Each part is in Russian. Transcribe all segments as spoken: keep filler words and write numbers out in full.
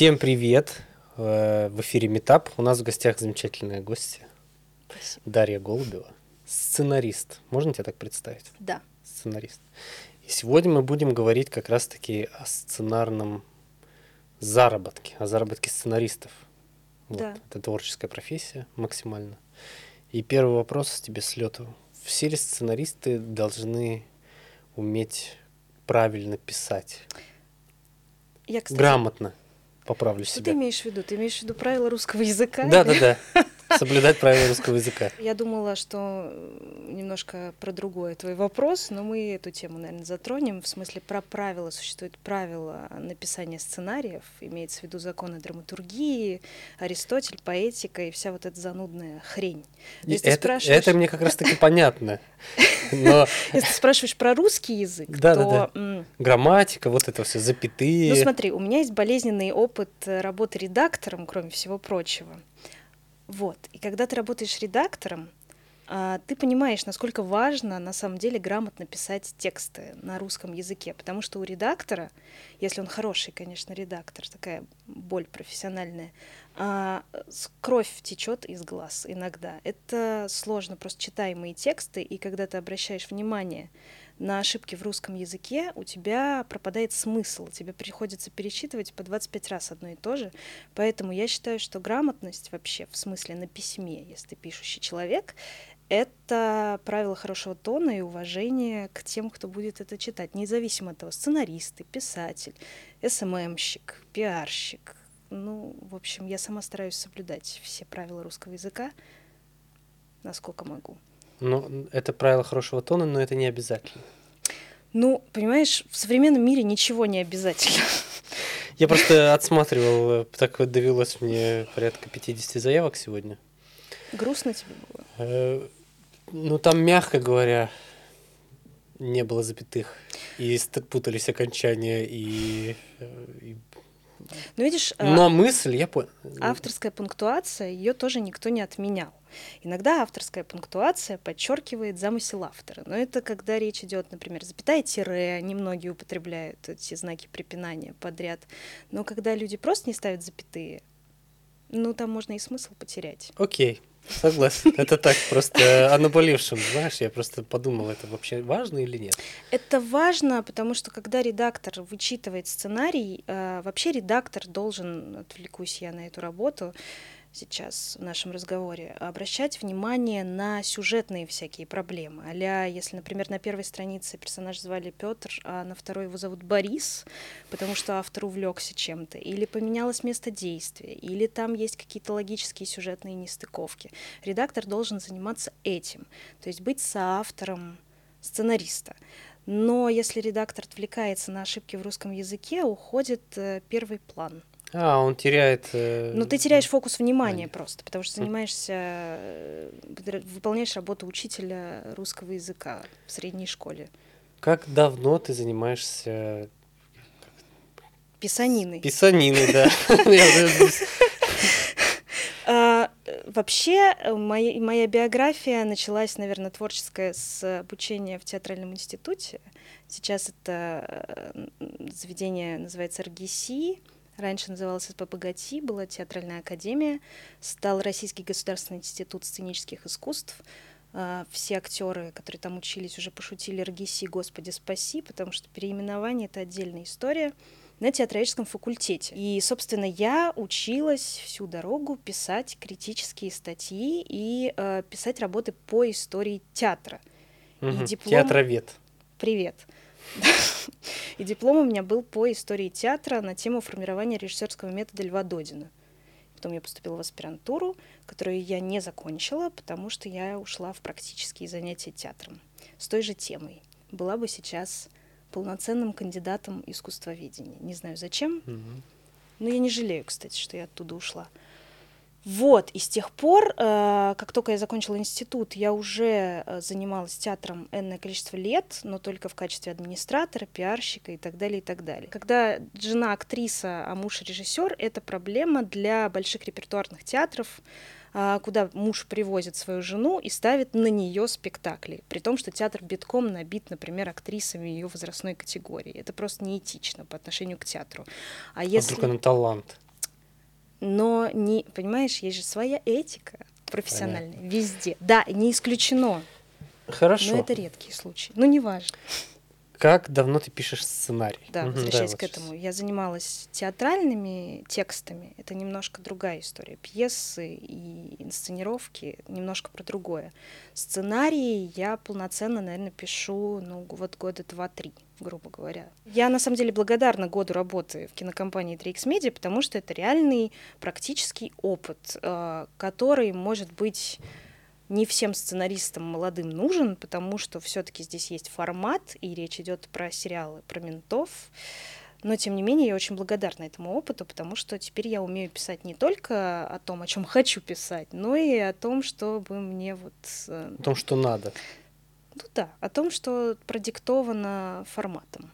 Всем привет. В эфире Метап. У нас в гостях замечательные гости. Дарья Голубева, сценарист. Можно тебя так представить? Да. Сценарист. И сегодня мы будем говорить как раз-таки о сценарном заработке, о заработке сценаристов. Да. Вот. Это творческая профессия максимально. И первый вопрос тебе с лету. Все ли сценаристы должны уметь правильно писать? Я, кстати, грамотно поправлю что себя. Что ты имеешь в виду? Ты имеешь в виду правила русского языка? Да-да-да. Соблюдать правила русского языка. Я думала, что немножко про другое твой вопрос, но мы эту тему, наверное, затронем. В смысле, про правила. Существует правило написания сценариев, имеется в виду законы драматургии, Аристотель, поэтика и вся вот эта занудная хрень. То есть, это, спрашиваешь... это мне как раз-таки понятно. Но... Если ты спрашиваешь про русский язык, да, то... Да, да. Грамматика, вот это все, запятые. Ну смотри, у меня есть болезненный опыт работы редактором, кроме всего прочего. Вот. И когда ты работаешь редактором, ты понимаешь, насколько важно на самом деле грамотно писать тексты на русском языке. Потому что у редактора, если он хороший, конечно, редактор, такая боль профессиональная, кровь течет из глаз иногда. Это сложно, просто читаемые тексты, и когда ты обращаешь внимание на ошибки в русском языке, у тебя пропадает смысл, тебе приходится перечитывать по двадцать пять раз одно и то же. Поэтому я считаю, что грамотность вообще, в смысле на письме, если ты пишущий человек, это правило хорошего тона и уважения к тем, кто будет это читать, независимо от того, сценарист ты, писатель, эс эм эм-щик, пиарщик. Ну, в общем, я сама стараюсь соблюдать все правила русского языка, насколько могу. Ну, это правило хорошего тона, но это не обязательно. Ну, понимаешь, в современном мире ничего не обязательно. Я просто отсматривал, так вот довелось мне порядка пятьдесят заявок сегодня. Грустно тебе было? Ну, там, мягко говоря, не было запятых. И путались окончания, и... Ну, видишь, но мысль, я понял. Авторская пунктуация, ее тоже никто не отменял. Иногда авторская пунктуация подчеркивает замысел автора. Но это когда речь идет, например, запятая, тире, немногие употребляют эти знаки препинания подряд. Но когда люди просто не ставят запятые, ну там можно и смысл потерять. Окей, согласен. Это так просто о наболевшем, знаешь, я просто подумала, это вообще важно или нет? Это важно, потому что когда редактор вычитывает сценарий, вообще редактор должен, отвлекусь я на эту работу, сейчас в нашем разговоре, обращать внимание на сюжетные всякие проблемы. А-ля, если, например, на первой странице персонаж звали Петр, а на второй его зовут Борис, потому что автор увлекся чем-то, или поменялось место действия, или там есть какие-то логические сюжетные нестыковки. Редактор должен заниматься этим, то есть быть соавтором сценариста. Но если редактор отвлекается на ошибки в русском языке, уходит первый план. А, он теряет... Э... Ну, ты теряешь фокус внимания Понятно. просто, потому что занимаешься, выполняешь работу учителя русского языка в средней школе. Как давно ты занимаешься... Писаниной. Писаниной, да. Вообще, моя биография началась, наверное, творческая с обучения в театральном институте. Сейчас это заведение называется эр гэ и си. Раньше называлась СПБГТИ, была театральная академия, стал Российский государственный институт сценических искусств. Все актеры, которые там учились, уже пошутили эр гэ и си «Господи, спаси», потому что переименование — это отдельная история, на театральном факультете. И, собственно, я училась всю дорогу писать критические статьи и э, писать работы по истории театра. Угу, и диплом... Театровед. Привет. И диплом у меня был по истории театра на тему формирования режиссерского метода Льва Додина. Потом я поступила в аспирантуру, которую я не закончила, потому что я ушла в практические занятия театром с той же темой. Была бы сейчас полноценным кандидатом искусствоведения. Не знаю, зачем, но я не жалею, кстати, что я оттуда ушла. Вот, и с тех пор, как только я закончила институт, я уже занималась театром энное количество лет, но только в качестве администратора, пиарщика и так далее, и так далее. Когда жена актриса, а муж режиссер, это проблема для больших репертуарных театров, куда муж привозит свою жену и ставит на нее спектакли, при том, что театр битком набит, например, актрисами ее возрастной категории. Это просто неэтично по отношению к театру. А, а если... вдруг она талант? но не, понимаешь, есть же своя этика профессиональная. Понятно. Везде. Да, не исключено. Хорошо. Но это редкие случаи. Ну, неважно. Как давно ты пишешь сценарий? Да, угу, возвращаясь да, вот к этому. Сейчас. Я занималась театральными текстами. Это немножко другая история. Пьесы и инсценировки немножко про другое. Сценарии я полноценно, наверное, пишу, ну, вот года два-три, грубо говоря. Я, на самом деле, благодарна году работы в кинокомпании три икс медиа, потому что это реальный практический опыт, который может быть... Не всем сценаристам молодым нужен, потому что все-таки здесь есть формат, и речь идет про сериалы, про ментов. Но, тем не менее, я очень благодарна этому опыту, потому что теперь я умею писать не только о том, о чем хочу писать, но и о том, чтобы мне вот... О том, что надо. Ну да, о том, что продиктовано форматом.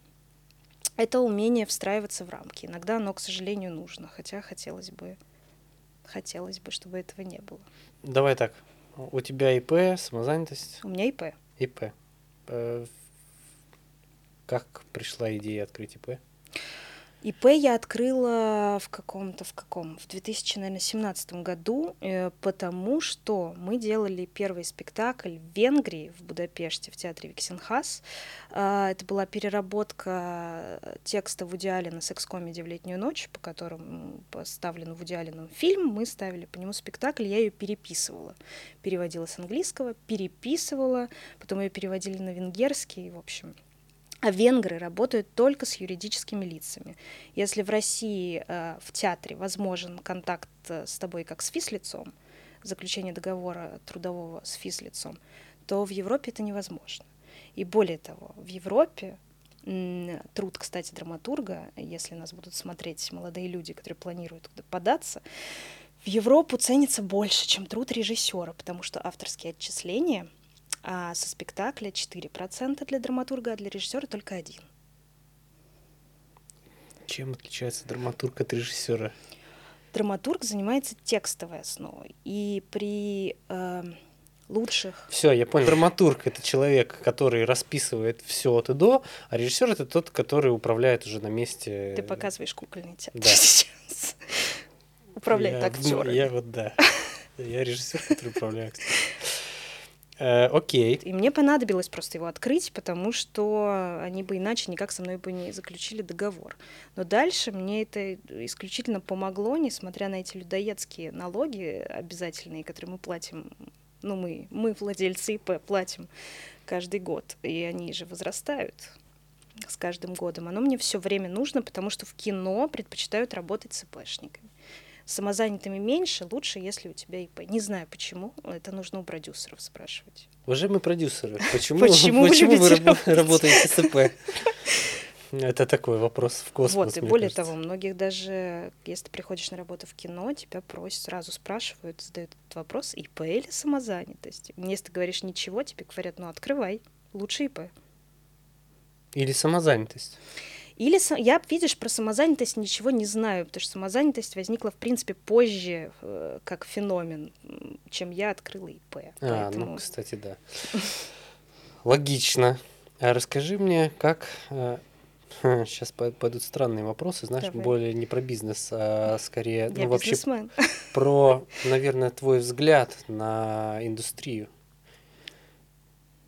Это умение встраиваться в рамки. Иногда оно, к сожалению, нужно, хотя хотелось бы, хотелось бы, чтобы этого не было. Давай так. У тебя ИП, самозанятость? У меня ИП. ИП. Как пришла идея открыть ИП? ИП я открыла в каком-то, в каком, в две тысячи семнадцатом году, потому что мы делали первый спектакль в Венгрии, в Будапеште, в театре Виксенхас. Это была переработка текста Вуди Аллена «Секс-комедия в летнюю ночь», по которому поставлен Вуди Алленом фильм. Мы ставили по нему спектакль, я ее переписывала. Переводила с английского, переписывала, потом ее переводили на венгерский, в общем... А венгры работают только с юридическими лицами. Если в России э, в театре возможен контакт с тобой как с физлицом, заключение договора трудового с физлицом, то в Европе это невозможно. И более того, в Европе м- труд, кстати, драматурга, если нас будут смотреть молодые люди, которые планируют туда податься, в Европу ценится больше, чем труд режиссера, потому что авторские отчисления... А со спектакля четыре процента для драматурга, а для режиссера только один процент. Чем отличается драматург от режиссера? Драматург занимается текстовой основой. И при э, лучших... Все, я понял. Драматург — это человек, который расписывает все от и до, а режиссер — это тот, который управляет уже на месте... Ты показываешь кукольный театр да. сейчас. Управляет я, актерами. Я вот, да. Я режиссер, который управляет актерами. Э, окей. И мне понадобилось просто его открыть, потому что они бы иначе никак со мной бы не заключили договор. Но дальше мне это исключительно помогло, несмотря на эти людоедские налоги обязательные, которые мы платим, ну мы, мы владельцы ИП, платим каждый год, и они же возрастают с каждым годом. Оно мне все время нужно, потому что в кино предпочитают работать с ИПшниками. Самозанятыми меньше, лучше, если у тебя ИП. Не знаю, почему. Это нужно у продюсеров спрашивать. Уважаемые продюсеры, почему вы работаете с ИП? Это такой вопрос в космос. Вот, и более того, многих даже, если ты приходишь на работу в кино, тебя просят, сразу спрашивают, задают этот вопрос, ИП или самозанятость. Если ты говоришь ничего, тебе говорят, ну, открывай, лучше ИП. Или самозанятость. Или, я, видишь, про самозанятость ничего не знаю, потому что самозанятость возникла, в принципе, позже как феномен, чем я открыла ИП. А, поэтому... ну, кстати, да. Логично. А расскажи мне, как... Сейчас пойдут странные вопросы, знаешь, Давай. более не про бизнес, а скорее... Я ну, вообще бизнесмен. Про, наверное, твой взгляд на индустрию.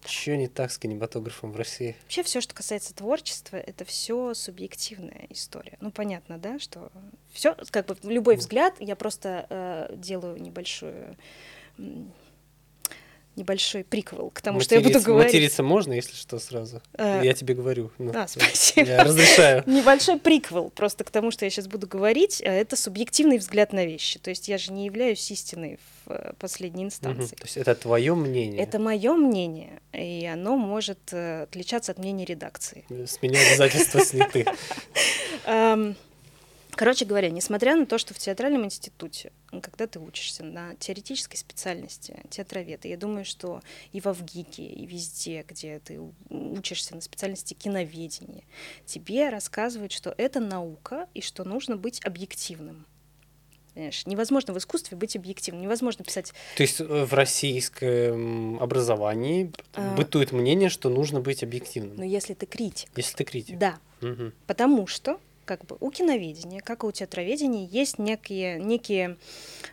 Чё не так с кинематографом в России? Вообще все, что касается творчества, это все субъективная история. Ну понятно, да, что все, как бы любой взгляд. Я просто э, делаю небольшую небольшой приквел к тому, материться, что я буду говорить. Материться можно, если что, сразу. Э, я тебе говорю. Ну, а, спасибо. Я разрешаю. Небольшой приквел просто к тому, что я сейчас буду говорить. Это субъективный взгляд на вещи. То есть я же не являюсь истиной в последней инстанции. Угу. То есть это твое мнение? Это мое мнение, и оно может отличаться от мнения редакции. С меня обязательства сняты. Короче говоря, несмотря на то, что в театральном институте, когда ты учишься на теоретической специальности театроведа, я думаю, что и во ВГИКе, и везде, где ты учишься на специальности киноведения, тебе рассказывают, что это наука и что нужно быть объективным. Понимаешь? Невозможно в искусстве быть объективным, невозможно писать... То есть в российском образовании а... бытует мнение, что нужно быть объективным? Ну, если ты критик. Если ты критик. Да, угу. Потому что... как бы у киноведения, как и у театроведения, есть некие, некие,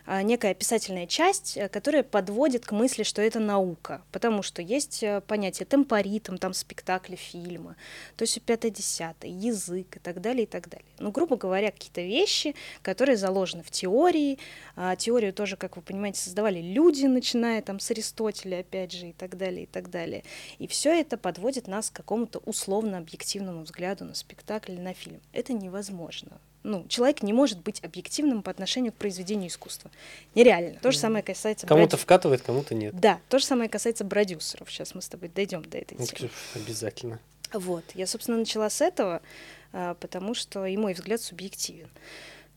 некая описательная часть, которая подводит к мысли, что это наука, потому что есть понятие темпоритм, там спектакли, фильмы, то есть пятое-десятое, язык и так далее, и так далее. Ну, грубо говоря, какие-то вещи, которые заложены в теории, теорию тоже, как вы понимаете, создавали люди, начиная там с Аристотеля, опять же, и так далее, и так далее. И все это подводит нас к какому-то условно-объективному взгляду на спектакль, на фильм. Это невозможно. Ну, человек не может быть объективным по отношению к произведению искусства. Нереально. То же самое касается... Кому-то бродю... вкатывает, кому-то нет. Да, то же самое касается продюсеров. Сейчас мы с тобой дойдем до этой темы. Обязательно. Вот. Я, собственно, начала с этого, потому что и мой взгляд субъективен.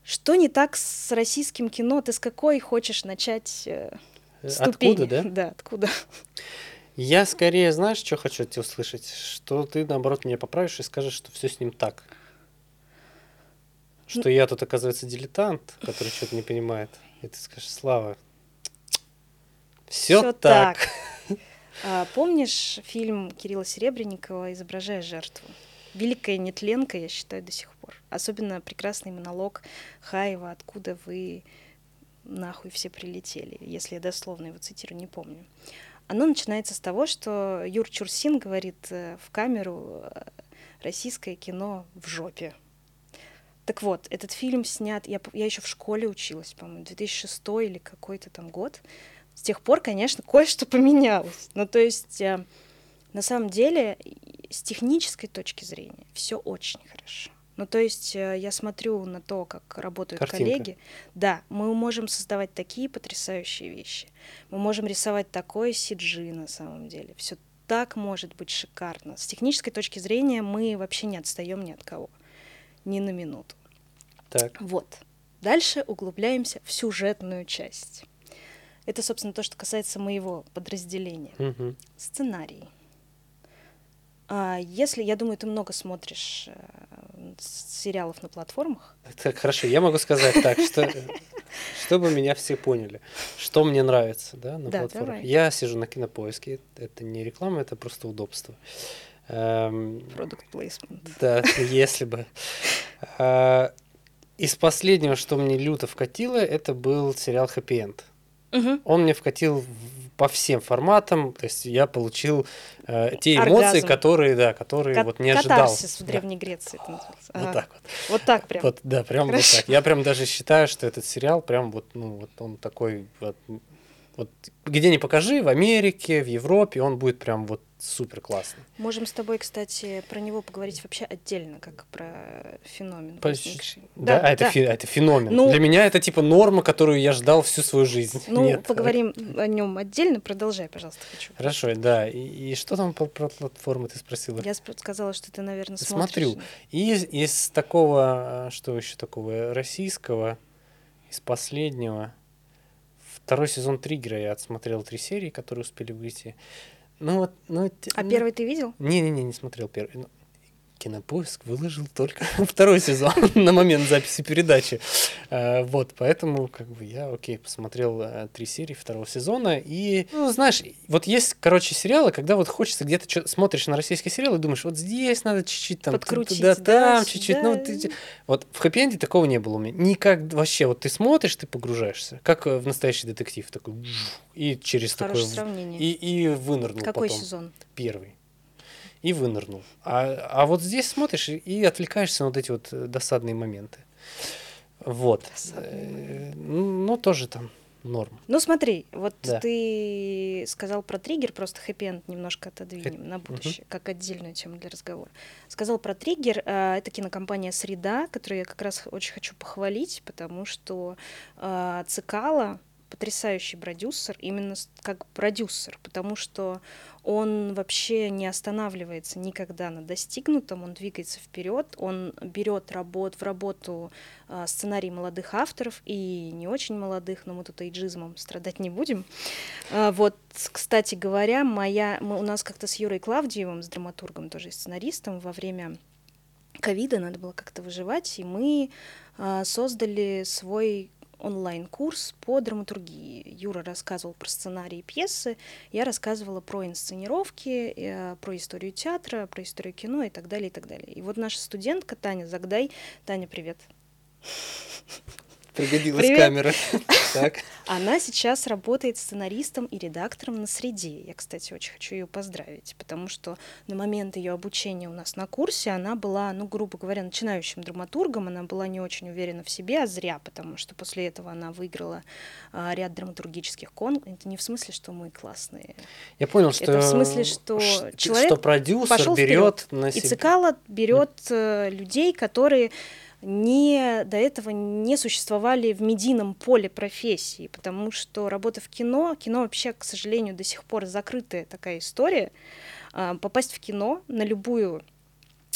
Что не так с российским кино? Ты с какой хочешь начать ступени? Откуда, да? Да, откуда. Я скорее, знаешь, что хочу от тебя услышать? Что ты, наоборот, меня поправишь и скажешь, что все с ним так. Что я тут, оказывается, дилетант, который что-то не понимает. И ты скажешь: Слава, все так. так. А, помнишь фильм Кирилла Серебренникова «Изображая жертву»? Великая нетленка, я считаю, до сих пор. Особенно прекрасный монолог Хаева «Откуда вы нахуй все прилетели?», если я дословно его цитирую, не помню. Оно начинается с того, что Юр Чурсин говорит в камеру: «Российское кино в жопе». Так вот, этот фильм снят, я, я еще в школе училась, по-моему, две тысячи шестой или какой-то там год. С тех пор, конечно, кое-что поменялось. Ну, то есть, э, на самом деле, с технической точки зрения все очень хорошо. Ну, то есть, э, я смотрю на то, как работают картинка. Коллеги. Да, мы можем создавать такие потрясающие вещи. Мы можем рисовать такое си джи на самом деле. Все так может быть шикарно. С технической точки зрения мы вообще не отстаем ни от кого. Ни на минуту. Так. Вот. Дальше углубляемся в сюжетную часть. Это, собственно, то, что касается моего подразделения. Угу. Сценарий. А если, я думаю, ты много смотришь э, сериалов на платформах. Так, хорошо, я могу сказать так, чтобы меня все поняли, что мне нравится на платформах. Я сижу на Кинопоиске, это не реклама, это просто удобство. Product placement. Да, если бы. Из последнего, что мне люто вкатило, это был сериал «Хэппи-энд». Угу. Он мне вкатил по всем форматам, то есть я получил э, те эмоции, оргазм. которые, да, которые Кат- вот не ожидал. Катарсис в Древней Греции. Это называется. Ага. Вот так вот. Вот так прям. Вот, да, прям Хорошо. вот так. Я прям даже считаю, что этот сериал прям вот, ну, вот он такой, вот, вот где ни покажи, в Америке, в Европе, он будет прям вот супер классно. Можем с тобой, кстати, про него поговорить вообще отдельно, как про феномен. Полич... Да, да, а это, да. Фе... это феномен. Ну... Для меня это типа норма, которую я ждал всю свою жизнь. Ну, Нет. поговорим о нем отдельно. Продолжай, пожалуйста, хочу. Хорошо, да. И, и что там про, про платформы ты спросила? Я сказала, что ты, наверное, смотришь. Смотрю. И из, из такого, что еще такого, российского, из последнего, второй сезон «Триггера» я отсмотрел три серии, которые успели выйти. Ну, вот, ну, а ну, первый ты видел? Не-не-не, не смотрел первый. Ну, Кинопоиск выложил только второй сезон на момент записи передачи. А, вот, поэтому как бы я, окей, посмотрел а, три серии второго сезона. И, ну, знаешь, вот есть, короче, сериалы, когда вот хочется где-то, чё, смотришь на российский сериал и думаешь, вот здесь надо чуть-чуть там... Подкрутить, да, там чуть-чуть. Да. Ну, вот, ты, вот в «Хэппи-энде» такого не было у меня. Никак вообще. Вот ты смотришь, ты погружаешься. Как в «Настоящий детектив». Такой... И через Хорошее такое... сравнение. И, и вынырнул Какой потом. Какой сезон? Первый. И вынырнул. А, а вот здесь смотришь и отвлекаешься на вот эти вот досадные моменты. Вот. Досадные. Ну, тоже там норм. Ну, смотри, вот да. ты сказал про «Триггер», просто «Хэппи-энд» немножко отодвинем Хэ... на будущее, угу. как отдельную тему для разговора. Сказал про «Триггер». Это кинокомпания «Среда», которую я как раз очень хочу похвалить, потому что Цыкало... потрясающий продюсер, именно как продюсер, потому что он вообще не останавливается никогда на достигнутом, он двигается вперед, он берет работ, в работу э, сценарий молодых авторов и не очень молодых, но мы тут эйджизмом страдать не будем. Э, вот, кстати говоря, моя, мы, у нас как-то с Юрой Клавдиевым, с драматургом, тоже и сценаристом, во время ковида надо было как-то выживать, и мы э, создали свой онлайн-курс по драматургии. Юра рассказывал про сценарии пьесы, я рассказывала про инсценировки, про историю театра, про историю кино и так далее, и так далее. И вот наша студентка Таня Загдай. Таня, привет. Пригодилась камера. Так. Она сейчас работает сценаристом и редактором на «Среде». Я, кстати, очень хочу ее поздравить, потому что на момент ее обучения у нас на курсе она была, ну, грубо говоря, начинающим драматургом, она была не очень уверена в себе, а зря, потому что после этого она выиграла а, ряд драматургических конкурсов. Это не в смысле, что мы классные. Я понял, что... Это в смысле, что ш- человек что продюсер берет на себя. И Цыкало берет mm. людей, которые... Не, до этого не существовали в медийном поле профессии, потому что работа в кино, кино вообще, к сожалению, до сих пор закрытая такая история. Попасть в кино на любую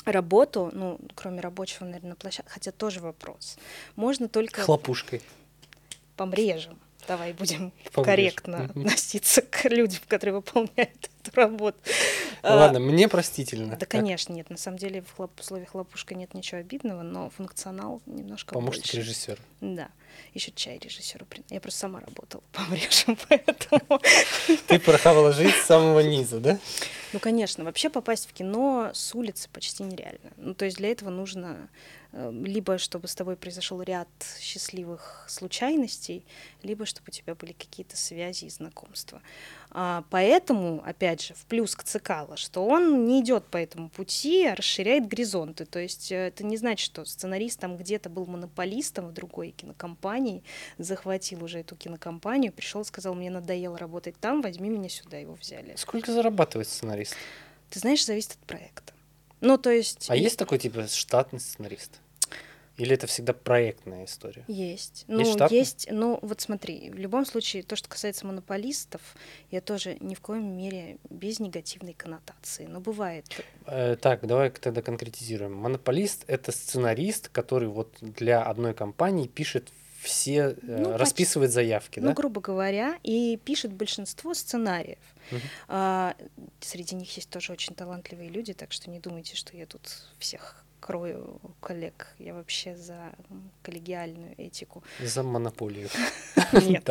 работу, ну, кроме рабочего, наверное, на площадке, хотя тоже вопрос, можно только... Хлопушкой. Помрежем. Давай будем Помрежь. корректно относиться к людям, которые выполняют эту работу. Ладно, а, мне простительно. Да, так. Конечно, нет. На самом деле в, хлоп, в слове «хлопушка» нет ничего обидного, но функционал немножко Помощник больше. Помощник режиссера. Да. Еще чай режиссеру. Я просто сама работала помрежем, поэтому... Ты прохавала жизнь с самого низа, да? Ну, конечно. Вообще попасть в кино с улицы почти нереально. Ну, то есть для этого нужно... либо чтобы с тобой произошел ряд счастливых случайностей, либо чтобы у тебя были какие-то связи и знакомства. А поэтому, опять же, в плюс к Цыкало, что он не идет по этому пути, а расширяет горизонты. То есть это не значит, что сценарист там где-то был монополистом в другой кинокомпании, захватил уже эту кинокомпанию, пришел, сказал, мне надоело работать там, возьми меня сюда, его взяли. Сколько зарабатывает сценарист? Ты знаешь, зависит от проекта. Ну, то есть... А есть такой типа штатный сценарист? Или это всегда проектная история? Есть. Ну, есть, есть, ну, вот смотри, в любом случае, то, что касается монополистов, я тоже ни в коем мере без негативной коннотации, но бывает. Э, так, давай тогда конкретизируем. Монополист — это сценарист, который вот для одной компании пишет все, ну, расписывает почти. заявки, ну, да? Ну, грубо говоря, и пишет большинство сценариев. Угу. А, среди них есть тоже очень талантливые люди, так что не думайте, что я тут всех... крою коллег. Я вообще за коллегиальную этику. За монополию. Нет.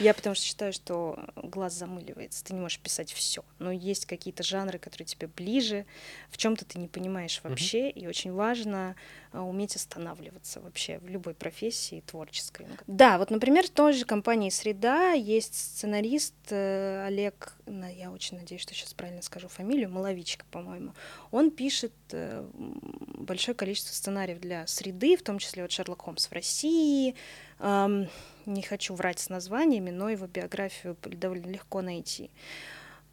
Я потому что считаю, что глаз замыливается. Ты не можешь писать все. Но есть какие-то жанры, которые тебе ближе. В чем-то ты не понимаешь вообще. И очень важно уметь останавливаться вообще в любой профессии творческой. Да, вот, например, в той же компании «Среда» есть сценарист Олег, я очень надеюсь, что сейчас правильно скажу фамилию, Маловичка, по-моему. Он пишет большое количество сценариев для «Среды», в том числе вот «Шерлок Холмс в России». Эм, не хочу врать с названиями, но его биографию довольно легко найти.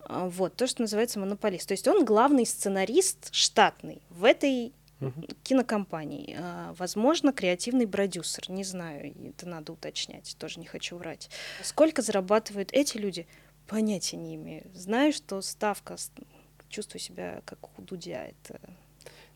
Э, вот, то, что называется монополист. То есть он главный сценарист штатный в этой uh-huh. кинокомпании. Э, возможно, креативный продюсер, не знаю, это надо уточнять, тоже не хочу врать. Сколько зарабатывают эти люди, понятия не имею. Знаю, что ставка, чувствую себя как у Дудя, это...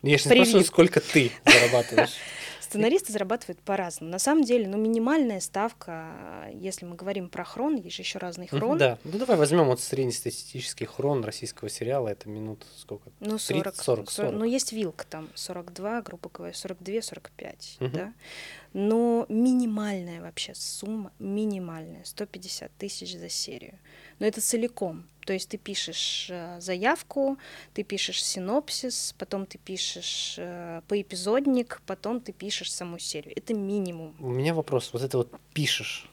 Я сейчас спрашиваю, сколько ты зарабатываешь. Сценаристы зарабатывают по-разному. На самом деле, ну, минимальная ставка, если мы говорим про хрон, есть же еще разные хроны. Да, ну давай возьмем вот среднестатистический хрон российского сериала, это минут сколько? Ну, сорок. Ну, есть вилка там, сорок два, грубо говоря, сорок два сорок пять, да. Но минимальная вообще сумма, минимальная, сто пятьдесят тысяч за серию. Но это целиком. То есть ты пишешь заявку, ты пишешь синопсис, потом ты пишешь поэпизодник, потом ты пишешь саму серию. Это минимум. У меня вопрос. Вот это вот «пишешь»,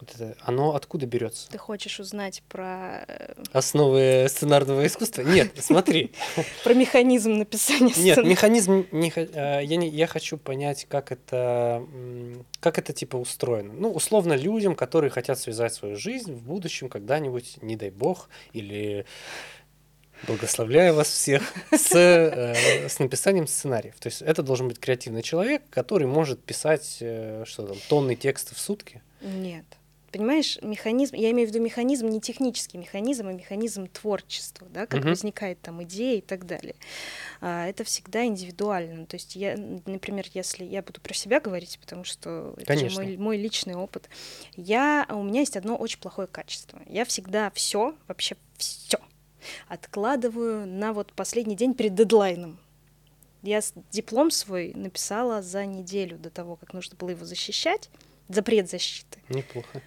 вот это, оно откуда берется? Ты хочешь узнать про... Основы сценарного искусства? Нет, смотри. Про механизм написания сценария. Нет, механизм... Я хочу понять, как это... Как это, типа, устроено? Ну, условно, людям, которые хотят связать свою жизнь в будущем когда-нибудь, не дай бог, или благословляю вас всех, с, э, с написанием сценариев. То есть это должен быть креативный человек, который может писать, э, что там, тонны текста в сутки? Нет. Понимаешь, механизм, я имею в виду механизм, не технический механизм, а механизм творчества, да, как uh-huh. возникает там идея и так далее. А, это всегда индивидуально. То есть я, например, если я буду про себя говорить, потому что это же мой, мой личный опыт, я, у меня есть одно очень плохое качество. Я всегда все, вообще все откладываю на вот последний день перед дедлайном. Я диплом свой написала за неделю до того, как нужно было его защищать. запрет защиты. Неплохо.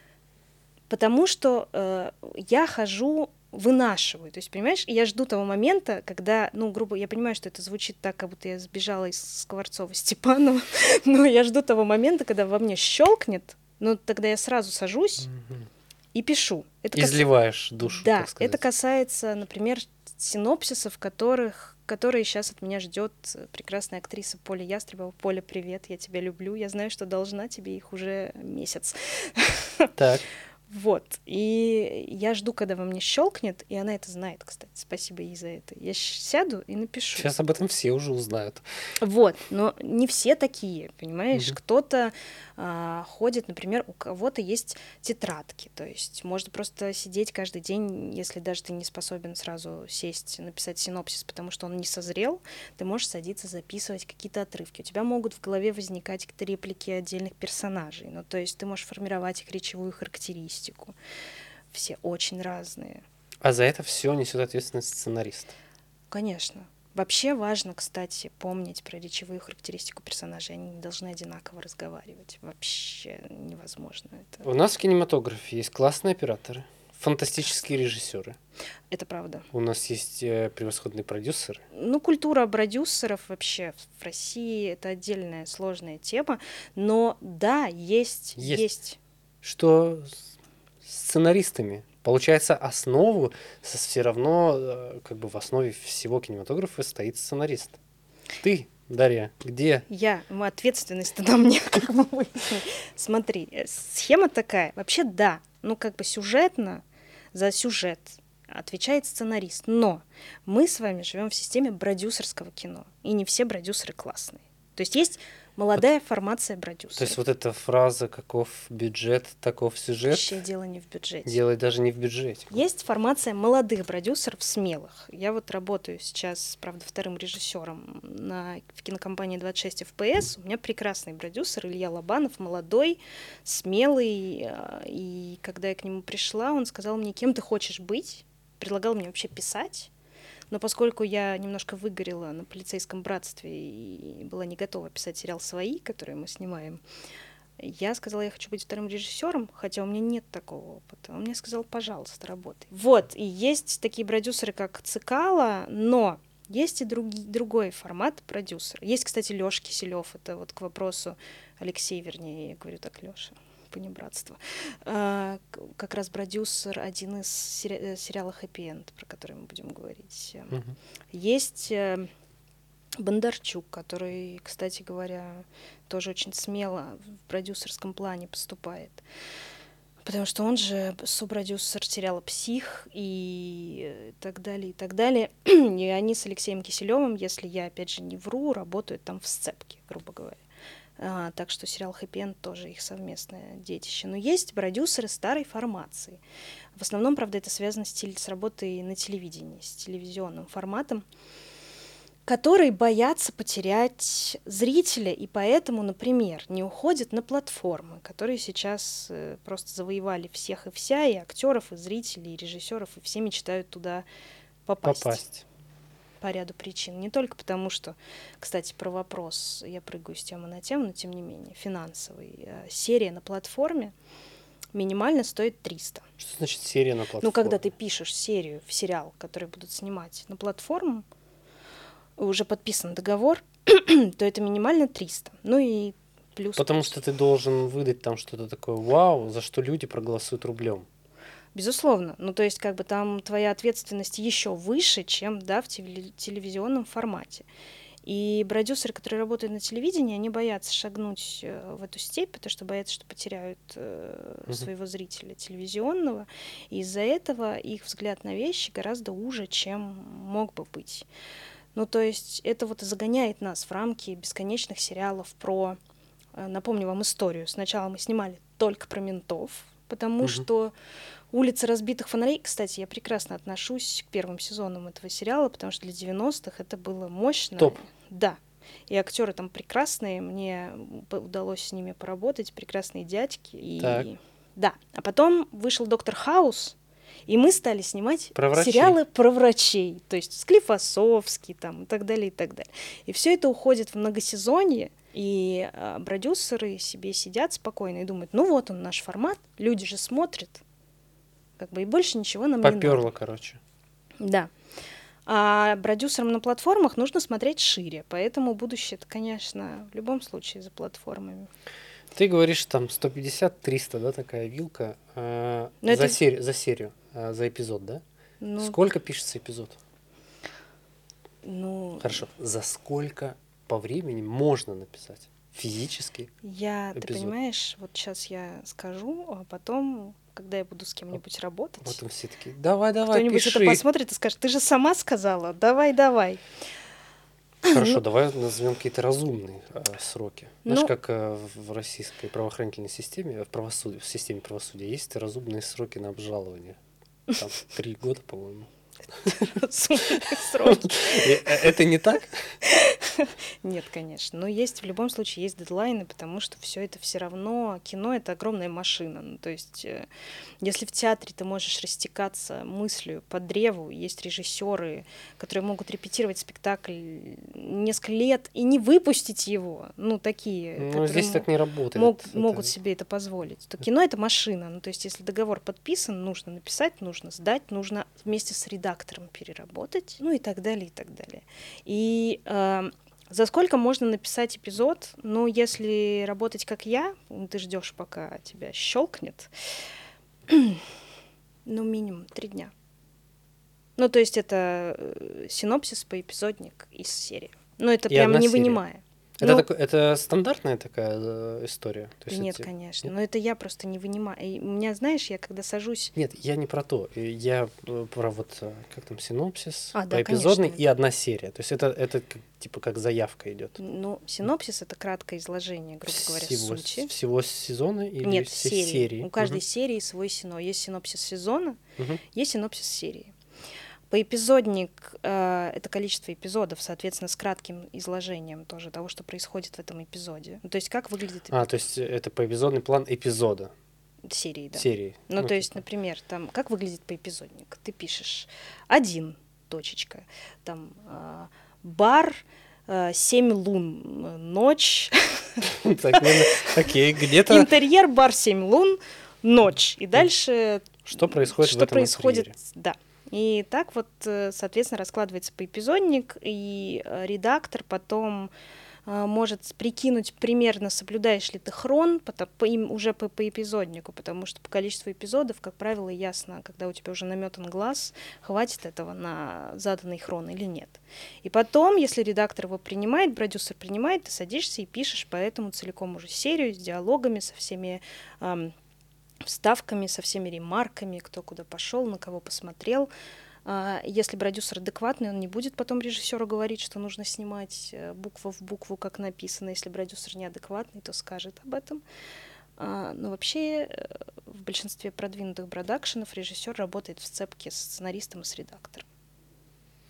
Потому что э, я хожу, вынашиваю. То есть, понимаешь, я жду того момента, когда, ну, грубо, я понимаю, что это звучит так, как будто я сбежала из Скворцова-Степанова, но я жду того момента, когда во мне щелкнет, но тогда я сразу сажусь mm-hmm. и пишу. Это кас... Изливаешь душу, да, так сказать. Это касается, например, синопсисов, которых, которые сейчас от меня ждет прекрасная актриса Поля Ястребова. Поля, привет, я тебя люблю, я знаю, что должна тебе их уже месяц. Так. Вот, и я жду, когда во мне щелкнет, и она это знает, кстати, спасибо ей за это. Я сяду и напишу. Сейчас об этом все уже узнают. Вот, но не все такие, понимаешь? Угу. Кто-то а, ходит, например, у кого-то есть тетрадки, то есть можно просто сидеть каждый день, если даже ты не способен сразу сесть, написать синопсис, потому что он не созрел, ты можешь садиться, записывать какие-то отрывки. У тебя могут в голове возникать реплики отдельных персонажей, ну, то есть ты можешь формировать их речевую характеристику. Все очень разные. А за это все несет ответственность сценарист? Конечно. Вообще важно, кстати, помнить про речевую характеристику персонажей. Они не должны одинаково разговаривать. Вообще невозможно это. У нас в кинематографе есть классные операторы, фантастические режиссеры. Это правда. У нас есть превосходные продюсеры. Ну, культура продюсеров вообще в России — это отдельная сложная тема. Но да, есть, есть. есть. Что с сценаристами? Получается, основу все равно, как бы в основе всего кинематографа стоит сценарист. Ты, Дарья, где? Я, ответственность-то на мне, как бы выяснили. Смотри, схема такая. Вообще, да, ну как бы сюжетно, за сюжет отвечает сценарист. Но мы с вами живем в системе продюсерского кино. И не все продюсеры классные. То есть есть молодая вот, формация продюсера. То есть вот эта фраза «каков бюджет, таков сюжет». Вообще дело не в бюджете. Дело даже не в бюджете. Есть формация молодых продюсеров, смелых. Я вот работаю сейчас, правда, вторым режиссером на, в кинокомпании двадцать шесть эф пи эс. У меня прекрасный продюсер Илья Лобанов, молодой, смелый. И когда я к нему пришла, он сказал мне, кем ты хочешь быть, предлагал мне вообще писать. Но поскольку я немножко выгорела на «Полицейском братстве» и была не готова писать сериал «Свои», который мы снимаем, я сказала, я хочу быть вторым режиссером, хотя у меня нет такого опыта. Он мне сказал, пожалуйста, работай. Вот, и есть такие продюсеры, как Цыкало, но есть и други, другой формат продюсера. Есть, кстати, Лёша Киселёв, это вот к вопросу Алексей, вернее, я говорю так, Лёша. Понебратство. А, как раз продюсер один из сери- сериала «Хэппи-энд», про который мы будем говорить. Угу. Есть Бондарчук, который, кстати говоря, тоже очень смело в продюсерском плане поступает. Потому что он же сопродюсер сериала «Псих» и так далее, и так далее. И они с Алексеем Киселёвым, если я, опять же, не вру, работают там в сцепке, грубо говоря. А, так что сериал «Хэппи-энд» тоже их совместное детище. Но есть продюсеры старой формации. В основном, правда, это связано с, теле- с работой на телевидении, с телевизионным форматом, которые боятся потерять зрителя и поэтому, например, не уходят на платформы, которые сейчас э, просто завоевали всех и вся, и актеров, и зрителей, и режиссеров, и все мечтают туда попасть. попасть. По ряду причин. Не только потому, что, кстати, про вопрос, я прыгаю с темы на тему, но тем не менее, финансовый. Серия на платформе минимально стоит триста. Что значит серия на платформе? Ну, когда ты пишешь серию в сериал, который будут снимать на платформу, уже подписан договор, то это минимально триста. Ну и плюс... Потому плюс. Что ты должен выдать там что-то такое вау, за что люди проголосуют рублем. Безусловно. Ну, то есть, как бы там твоя ответственность еще выше, чем, да, в телевизионном формате. И продюсеры, которые работают на телевидении, они боятся шагнуть в эту степь, потому что боятся, что потеряют uh-huh. своего зрителя телевизионного. И из-за этого их взгляд на вещи гораздо уже, чем мог бы быть. Ну, то есть, это вот и загоняет нас в рамки бесконечных сериалов про... Напомню вам историю. Сначала мы снимали только про ментов, потому uh-huh. что... «Улица разбитых фонарей», кстати, я прекрасно отношусь к первым сезонам этого сериала, потому что для девяностых это было мощно. Топ. Да. И актеры там прекрасные, мне удалось с ними поработать, прекрасные дядьки. И... Так. Да. А потом вышел «Доктор Хаус», и мы стали снимать про врачей. Сериалы про врачей, то есть Склифосовский там и так далее, и так далее. И все это уходит в многосезонье, И э, продюсеры себе сидят спокойно и думают, ну вот он наш формат, люди же смотрят, как бы и больше ничего нам Попёрло, не надо. Попёрло, короче. Да. А продюсерам на платформах нужно смотреть шире, поэтому будущее, конечно, в любом случае за платформами. Ты говоришь, там сто пятьдесят - триста, да, такая вилка э, за, это... сери- за серию, э, за эпизод, да? Ну... Сколько пишется эпизод? Ну... Хорошо, за сколько по времени можно написать физически я, эпизод? Ты понимаешь, вот сейчас я скажу, а потом, когда я буду с кем-нибудь работать... Потом все такие, давай-давай, пиши. Кто-нибудь это посмотрит и скажет, ты же сама сказала, давай-давай. Хорошо, ну, давай назовем какие-то разумные э, сроки. Ну, знаешь, как э, в российской правоохранительной системе, в, правосуд... в системе правосудия есть разумные сроки на обжалование. Там три года, по-моему. Разумные сроки. Это не так? Нет, конечно. Но есть, в любом случае, есть дедлайны, потому что все это все равно... Кино — это огромная машина. Ну, то есть, э, если в театре ты можешь растекаться мыслью по древу, есть режиссеры, которые могут репетировать спектакль несколько лет и не выпустить его. Ну, такие... Ну, здесь так не работает. Мог, это... Могут себе это позволить. То кино — это машина. Ну, то есть, если договор подписан, нужно написать, нужно сдать, нужно вместе с редактором переработать, ну и так далее, и так далее. И... Э, за сколько можно написать эпизод? Ну, если работать как я, ты ждешь, пока тебя щелкнет, ну, минимум три дня. Ну, то есть это синопсис, поэпизодник из серии. Ну, это и прям не серия. Вынимая. Это, ну, так, это стандартная такая история? То есть нет, это... конечно. Нет? Но это я просто не вынимаю. И у меня, знаешь, я когда сажусь... Нет, я не про то. Я про вот, как там, синопсис, а, да, эпизодный и одна серия. То есть это, это типа как заявка идет. Ну, синопсис — это краткое изложение, грубо говоря, всего, сути. Всего сезона или Нет, серии. серии? У каждой угу. серии свой синопсис. Есть синопсис сезона, угу. есть синопсис серии. Поэпизодник э, — это количество эпизодов, соответственно, с кратким изложением тоже того, что происходит в этом эпизоде. Ну, то есть как выглядит эпизод. А, то есть это поэпизодный план эпизода. Серии, да. Серии. Ну, ну то есть, например, там, как выглядит поэпизодник? Ты пишешь один, точечка, там, э, бар, э, семь лун, ночь. Окей, где-то... Интерьер, бар, семь лун, ночь. И дальше... Что происходит в этом интерьере. Что происходит, да. И так вот, соответственно, раскладывается поэпизодник, и редактор потом может прикинуть примерно, соблюдаешь ли ты хрон потом, по, им, уже по, по эпизоднику, потому что по количеству эпизодов, как правило, ясно, когда у тебя уже наметан глаз, хватит этого на заданный хрон или нет. И потом, если редактор его принимает, продюсер принимает, ты садишься и пишешь по этому целиком уже серию с диалогами, со всеми... Эм, вставками, со всеми ремарками, кто куда пошел, на кого посмотрел. Если продюсер адекватный, он не будет потом режиссеру говорить, что нужно снимать букву в букву, как написано. Если продюсер неадекватный, то скажет об этом. Но вообще в большинстве продвинутых продакшенов режиссер работает в сцепке с сценаристом и с редактором.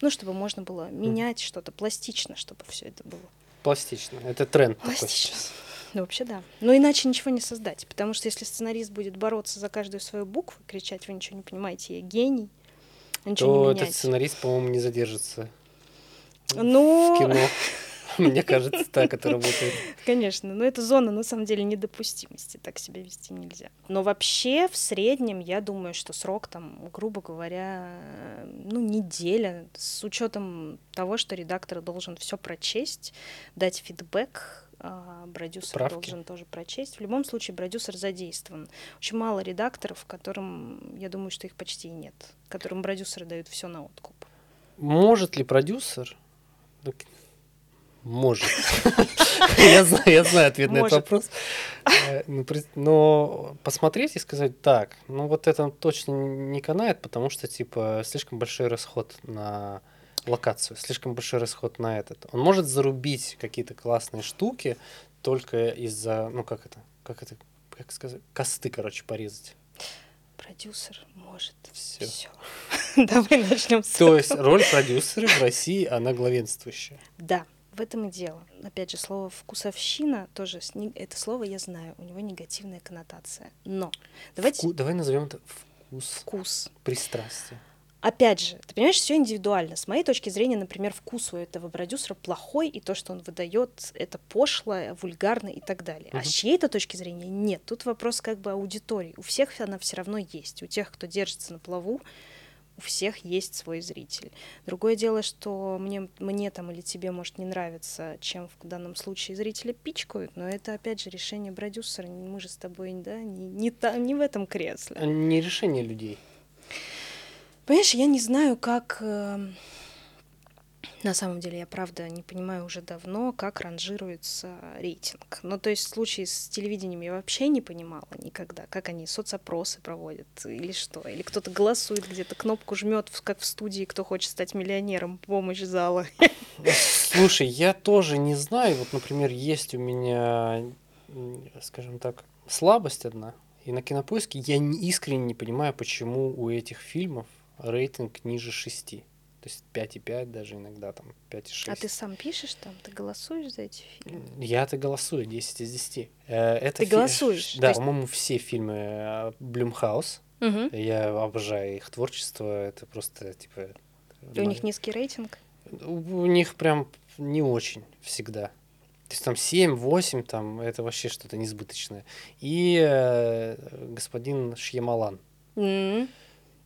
Ну, чтобы можно было менять mm. что-то пластично, чтобы все это было. Пластично. Это тренд пластично. Такой. Ну, вообще, да. Но иначе ничего не создать. Потому что если сценарист будет бороться за каждую свою букву, кричать, вы ничего не понимаете, я гений, ничего не меняете. То этот сценарист, по-моему, не задержится ну... в кино. Мне кажется, так это работает. Конечно. Но это зона, на самом деле, недопустимости. Так себя вести нельзя. Но вообще, в среднем, я думаю, что срок, там, грубо говоря, ну, неделя. С учетом того, что редактор должен все прочесть, дать фидбэк, продюсер Справки. Должен тоже прочесть. В любом случае, продюсер задействован. Очень мало редакторов, которым, я думаю, что их почти и нет, которым продюсеры дают все на откуп. Может ли продюсер... Может. Я знаю ответ на этот вопрос. Но посмотреть и сказать, так, ну вот это точно не канает, потому что, типа, слишком большой расход на... локацию, слишком большой расход на этот. Он может зарубить какие-то классные штуки только из-за, ну как это, как это, как сказать, косты, короче, порезать. Продюсер может все. все. Давай начнем с этого. То есть роль продюсера в России, она главенствующая. Да, в этом и дело. Опять же, слово «вкусовщина» тоже, это слово я знаю, у него негативная коннотация. Но давайте... Вку... Давай назовем это вкус. Вкус. Пристрастие. Опять же, ты понимаешь, все индивидуально. С моей точки зрения, например, вкус у этого продюсера плохой, и то, что он выдает, это пошло, вульгарно и так далее. Uh-huh. А с чьей-то точки зрения нет. Тут вопрос как бы аудитории. У всех она все равно есть. У тех, кто держится на плаву, у всех есть свой зритель. Другое дело, что мне, мне там или тебе, может, не нравится, чем в данном случае зрители пичкают, но это, опять же, решение продюсера. Мы же с тобой, да, не, не, там, не в этом кресле. Не решение людей. Понимаешь, я не знаю, как... Э, на самом деле, я, правда, не понимаю уже давно, как ранжируется рейтинг. Ну, то есть в случае с телевидением я вообще не понимала никогда, как они соцопросы проводят или что. Или кто-то голосует где-то, кнопку жмет, как в студии, кто хочет стать миллионером, помощь зала. Слушай, я тоже не знаю. Вот, например, есть у меня, скажем так, слабость одна. И на Кинопоиске я искренне не понимаю, почему у этих фильмов рейтинг ниже шести. То есть пять и пять даже иногда, там пять и шесть. А ты сам пишешь там? Ты голосуешь за эти фильмы? Я-то голосую, десять из десяти. Это ты фи... голосуешь? Да, есть... по-моему, все фильмы Блюмхаус. Угу. Я обожаю их творчество. Это просто, типа... И у них низкий рейтинг? У них прям не очень всегда. То есть там семь восемь, там, это вообще что-то несбыточное. И э, господин Шьямалан. Mm-hmm.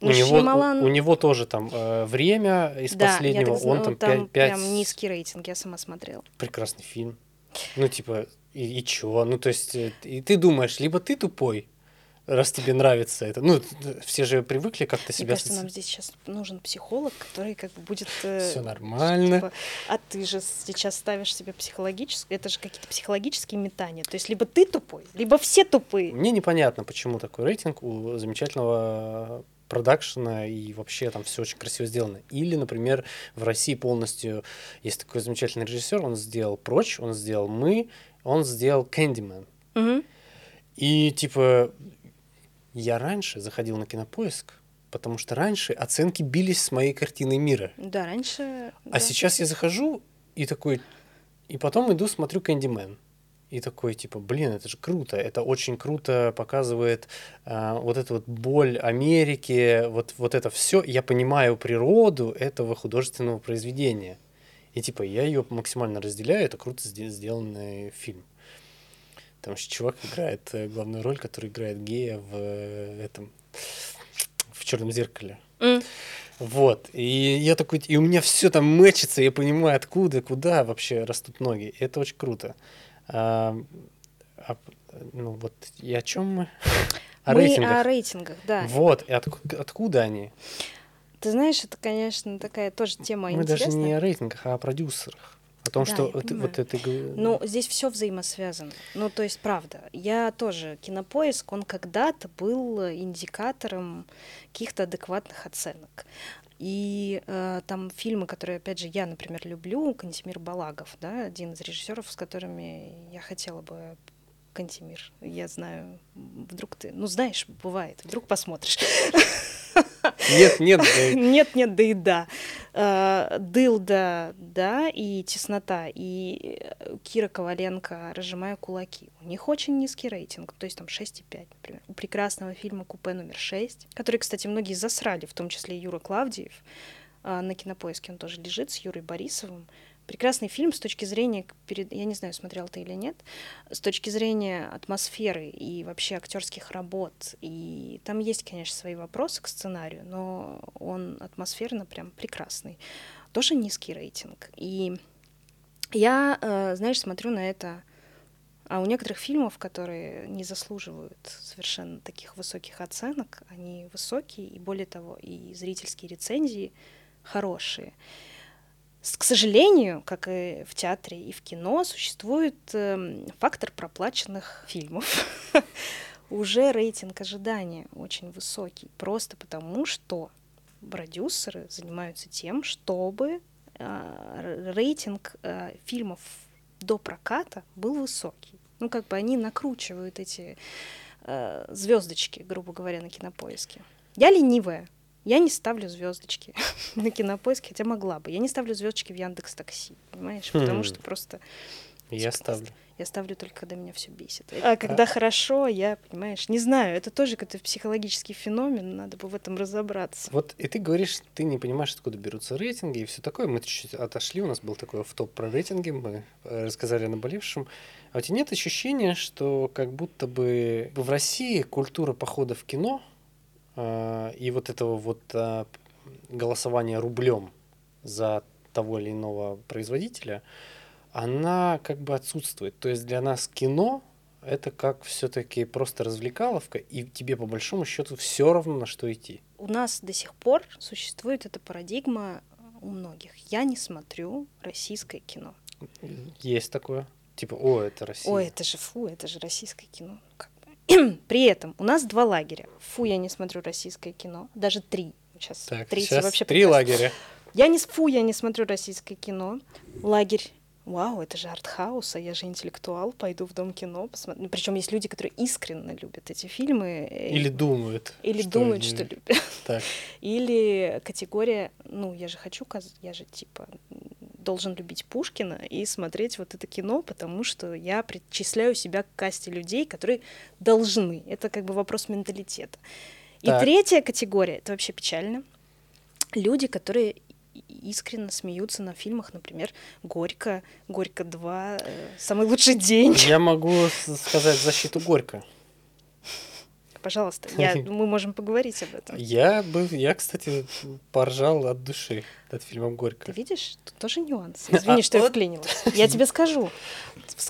У, ну, него, Шьямалан... у, у него тоже там э, «Время» из да, последнего, я так знаю, он там, там пять... Прям низкий рейтинг, я сама смотрела. Прекрасный фильм. Ну, типа, и, и чего? Ну, то есть, и ты думаешь, либо ты тупой, раз тебе нравится это. Ну, все же привыкли как-то себя... Мне кажется, соци... нам здесь сейчас нужен психолог, который как бы будет... Э, все нормально. Типа, а ты же сейчас ставишь себе психологическое... Это же какие-то психологические метания. То есть, либо ты тупой, либо все тупые. Мне непонятно, почему такой рейтинг у замечательного продакшена, и вообще там все очень красиво сделано. Или, например, в России полностью есть такой замечательный режиссер, он сделал «Прочь», он сделал «Мы», он сделал «Кэндимен». Угу. И, типа... Я раньше заходил на Кинопоиск, потому что раньше оценки бились с моей картиной мира. Да, раньше... А да. Сейчас я захожу и такой... И потом иду, смотрю «Кэндимен». И такой, типа, блин, это же круто. Это очень круто показывает э, вот эту вот боль Америки, вот, вот это все. Я понимаю природу этого художественного произведения. И, типа, я ее максимально разделяю. Это круто сделанный фильм. Потому что чувак играет главную роль, который играет гея в этом в «Черном зеркале». Mm. Вот. И я такой, и у меня все там мэчится, я понимаю, откуда, куда вообще растут ноги. И это очень круто. А, а, ну вот и о чем мы? О мы рейтингах. О рейтингах, да. Вот. И от, откуда они? Ты знаешь, это, конечно, такая тоже тема мы интересная. Мы даже не о рейтингах, а о продюсерах. О том, да, что ты, вот это... Ну, здесь все взаимосвязано. Ну, то есть, правда. Я тоже... Кинопоиск, он когда-то был индикатором каких-то адекватных оценок. И э, там фильмы, которые, опять же, я, например, люблю, Кантемир Балагов, да, один из режиссеров, с которыми я хотела бы... Кантемир, я знаю, вдруг ты... Ну, знаешь, бывает, вдруг посмотришь. Нет, нет, да. Нет, нет, да и да. Дылда, да, и Теснота, и Кира Коваленко, «Разжимая кулаки». У них очень низкий рейтинг, то есть там шесть и пять, например. У прекрасного фильма «Купе номер шесть», который, кстати, многие засрали, в том числе и Юра Клавдиев. На Кинопоиске он тоже лежит с Юрой Борисовым. Прекрасный фильм с точки зрения, я не знаю, смотрел ты или нет, с точки зрения атмосферы и вообще актерских работ. И там есть, конечно, свои вопросы к сценарию, но он атмосферно прям прекрасный. Тоже низкий рейтинг. И я, знаешь, смотрю на это. А у некоторых фильмов, которые не заслуживают совершенно таких высоких оценок, они высокие, и более того, и зрительские рецензии хорошие. К сожалению, как и в театре, и в кино, существует э, фактор проплаченных фильмов. Уже рейтинг ожидания очень высокий, просто потому что продюсеры занимаются тем, чтобы э, рейтинг э, фильмов до проката был высокий. Ну, как бы они накручивают эти э, звездочки, грубо говоря, на Кинопоиске. Я ленивая. Я не ставлю звездочки на Кинопоиске, хотя могла бы. Я не ставлю звездочки в Яндекс.Такси, понимаешь? Потому что просто Я ставлю. Я ставлю только, когда меня все бесит. А это... когда хорошо, я, понимаешь, не знаю, это тоже какой-то психологический феномен, надо бы в этом разобраться. Вот, и ты говоришь, ты не понимаешь, откуда берутся рейтинги и все такое. Мы чуть отошли, у нас был такой офф-топ про рейтинги, мы рассказали о наболевшем. А у тебя нет ощущения, что как будто бы в России культура похода в кино э, и вот этого вот э, голосования рублем за того или иного производителя, она как бы отсутствует. То есть для нас кино — это как все-таки просто развлекаловка, и тебе по большому счету все равно, на что идти. У нас до сих пор существует эта парадигма у многих. Я не смотрю российское кино. Есть такое. Типа, о, это Россия. Ой, это же фу, это же российское кино. Как бы. При этом у нас два лагеря. Фу, я не смотрю российское кино. Даже три. Сейчас, так, сейчас вообще три прекрасно. Лагеря. Я не, фу, я не смотрю российское кино. Лагерь. Вау, это же артхаус, а я же интеллектуал, пойду в Дом кино посмотрю. Причем есть люди, которые искренне любят эти фильмы. Или думают. Или что думают, они... что любят. Так. Или категория, ну, я же хочу, я же типа должен любить Пушкина и смотреть вот это кино, потому что я причисляю себя к касте людей, которые должны. Это как бы вопрос менталитета. Так. И третья категория, это вообще печально, люди, которые... искренне смеются на фильмах, например, «Горько», «Горько два», «Самый лучший день». Я могу сказать защиту «Горько». Пожалуйста, я, мы можем поговорить об этом. Я, бы, я, кстати, поржал от души над фильмом «Горько». Ты видишь? Тут тоже нюанс. Извини, а что вот... я вклинилась. Я тебе скажу,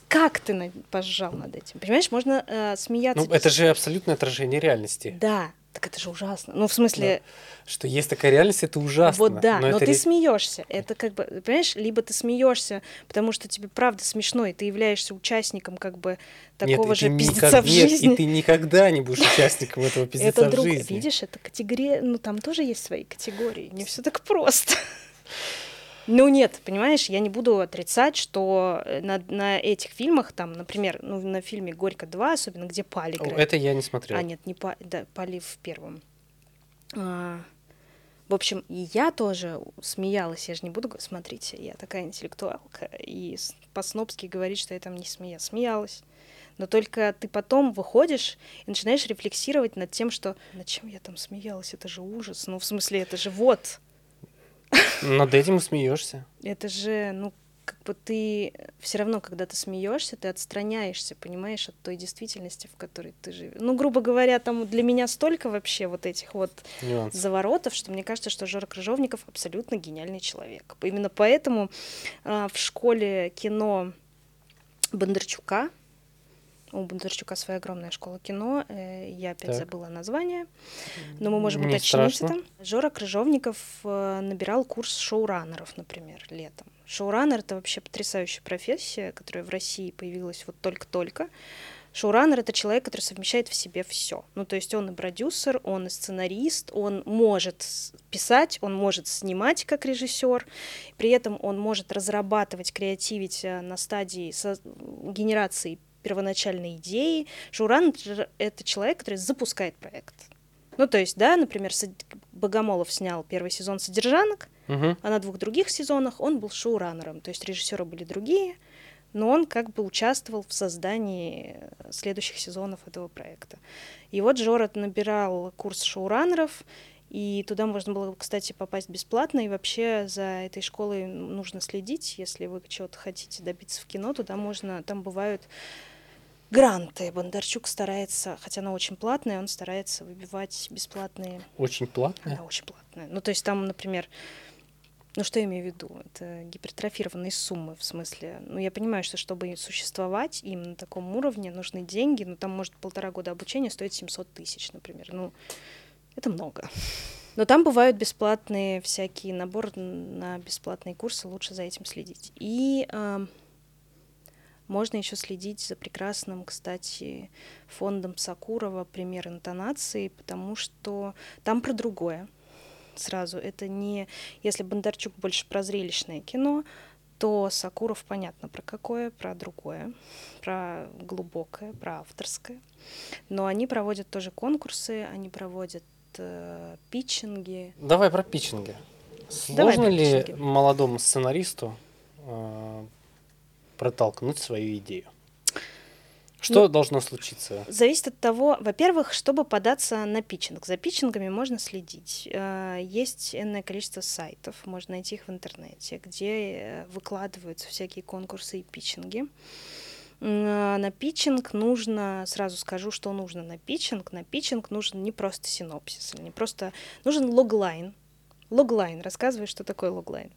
как ты поржал над этим. Понимаешь, можно э, смеяться. Ну, без... это же абсолютное отражение реальности. Да. Так это же ужасно. Ну, в смысле... Да. Что есть такая реальность, это ужасно. Вот да, но, но ты ре... смеешься. Это как бы, понимаешь, либо ты смеешься, потому что тебе правда смешно, и ты являешься участником как бы такого нет, же пиздеца никак... в жизни. Нет, и ты никогда не будешь участником этого пиздеца в жизни. Видишь, это категория... Ну, там тоже есть свои категории. Не все так просто. Ну нет, понимаешь, я не буду отрицать, что на, на этих фильмах, там, например, ну, на фильме «Горько два», особенно, где Пали играет. Это я не смотрела. А, нет, не Пали, да, Пали в первом. А, в общем, и я тоже смеялась, я же не буду... Смотрите, я такая интеллектуалка, и по-снобски говорить, что я там не смеялась. Смеялась. Но только ты потом выходишь и начинаешь рефлексировать над тем, что над чем я там смеялась, это же ужас, ну в смысле, это же вот... Над этим и смеешься. Это же, ну, как бы ты все равно, когда ты смеешься, ты отстраняешься, понимаешь, от той действительности, в которой ты живешь. Ну, грубо говоря, там для меня столько вообще вот этих вот нюансов, заворотов, что мне кажется, что Жора Крыжовников абсолютно гениальный человек. Именно поэтому а, в школе кино Бондарчука, у Бондарчука своя огромная школа кино, я опять так. забыла название, но мы можем не уточнить страшно. Это. Жора Крыжовников набирал курс шоураннеров, например, летом. Шоураннер — это вообще потрясающая профессия, которая в России появилась вот только-только. Шоураннер — это человек, который совмещает в себе все. Ну, то есть он и продюсер, он и сценарист, он может писать, он может снимать как режиссер, при этом он может разрабатывать, креативить на стадии генерации первоначальной идеи. Шоураннер — это человек, который запускает проект. Ну, то есть, да, например, Богомолов снял первый сезон «Содержанок», угу. а на двух других сезонах он был шоураннером, то есть режиссеры были другие, но он как бы участвовал в создании следующих сезонов этого проекта. И вот Жора набирал курс шоураннеров, и туда можно было, кстати, попасть бесплатно, и вообще за этой школой нужно следить, если вы чего-то хотите добиться в кино, туда можно, там бывают... гранты. Бондарчук старается, хотя она очень платная, он старается выбивать бесплатные... Очень платная? Она очень платная. Ну, то есть там, например, ну, что я имею в виду? Это гипертрофированные суммы, в смысле. Ну, я понимаю, что чтобы существовать им на таком уровне, нужны деньги, но там, может, полтора года обучения стоит семьсот тысяч, например. Ну, это много. Но там бывают бесплатные всякие наборы на бесплатные курсы, лучше за этим следить. И... можно еще следить за прекрасным, кстати, фондом Сакурова «Пример интонации», потому что там про другое сразу. Это не... Если Бондарчук больше про зрелищное кино, то Сакуров понятно про какое, про другое, про глубокое, про авторское. Но они проводят тоже конкурсы, они проводят э, питчинги. Давай про питчинги. Сложно Давай про ли питчинги. Молодому сценаристу... Э, протолкнуть свою идею? Что ну, должно случиться? Зависит от того, во-первых, чтобы податься на питчинг. За питчингами можно следить. Есть энное количество сайтов, можно найти их в интернете, где выкладываются всякие конкурсы и питчинги. На питчинг нужно, сразу скажу, что нужно на питчинг. На питчинг нужен не просто синопсис, не просто нужен логлайн. Логлайн, рассказывай, что такое логлайн.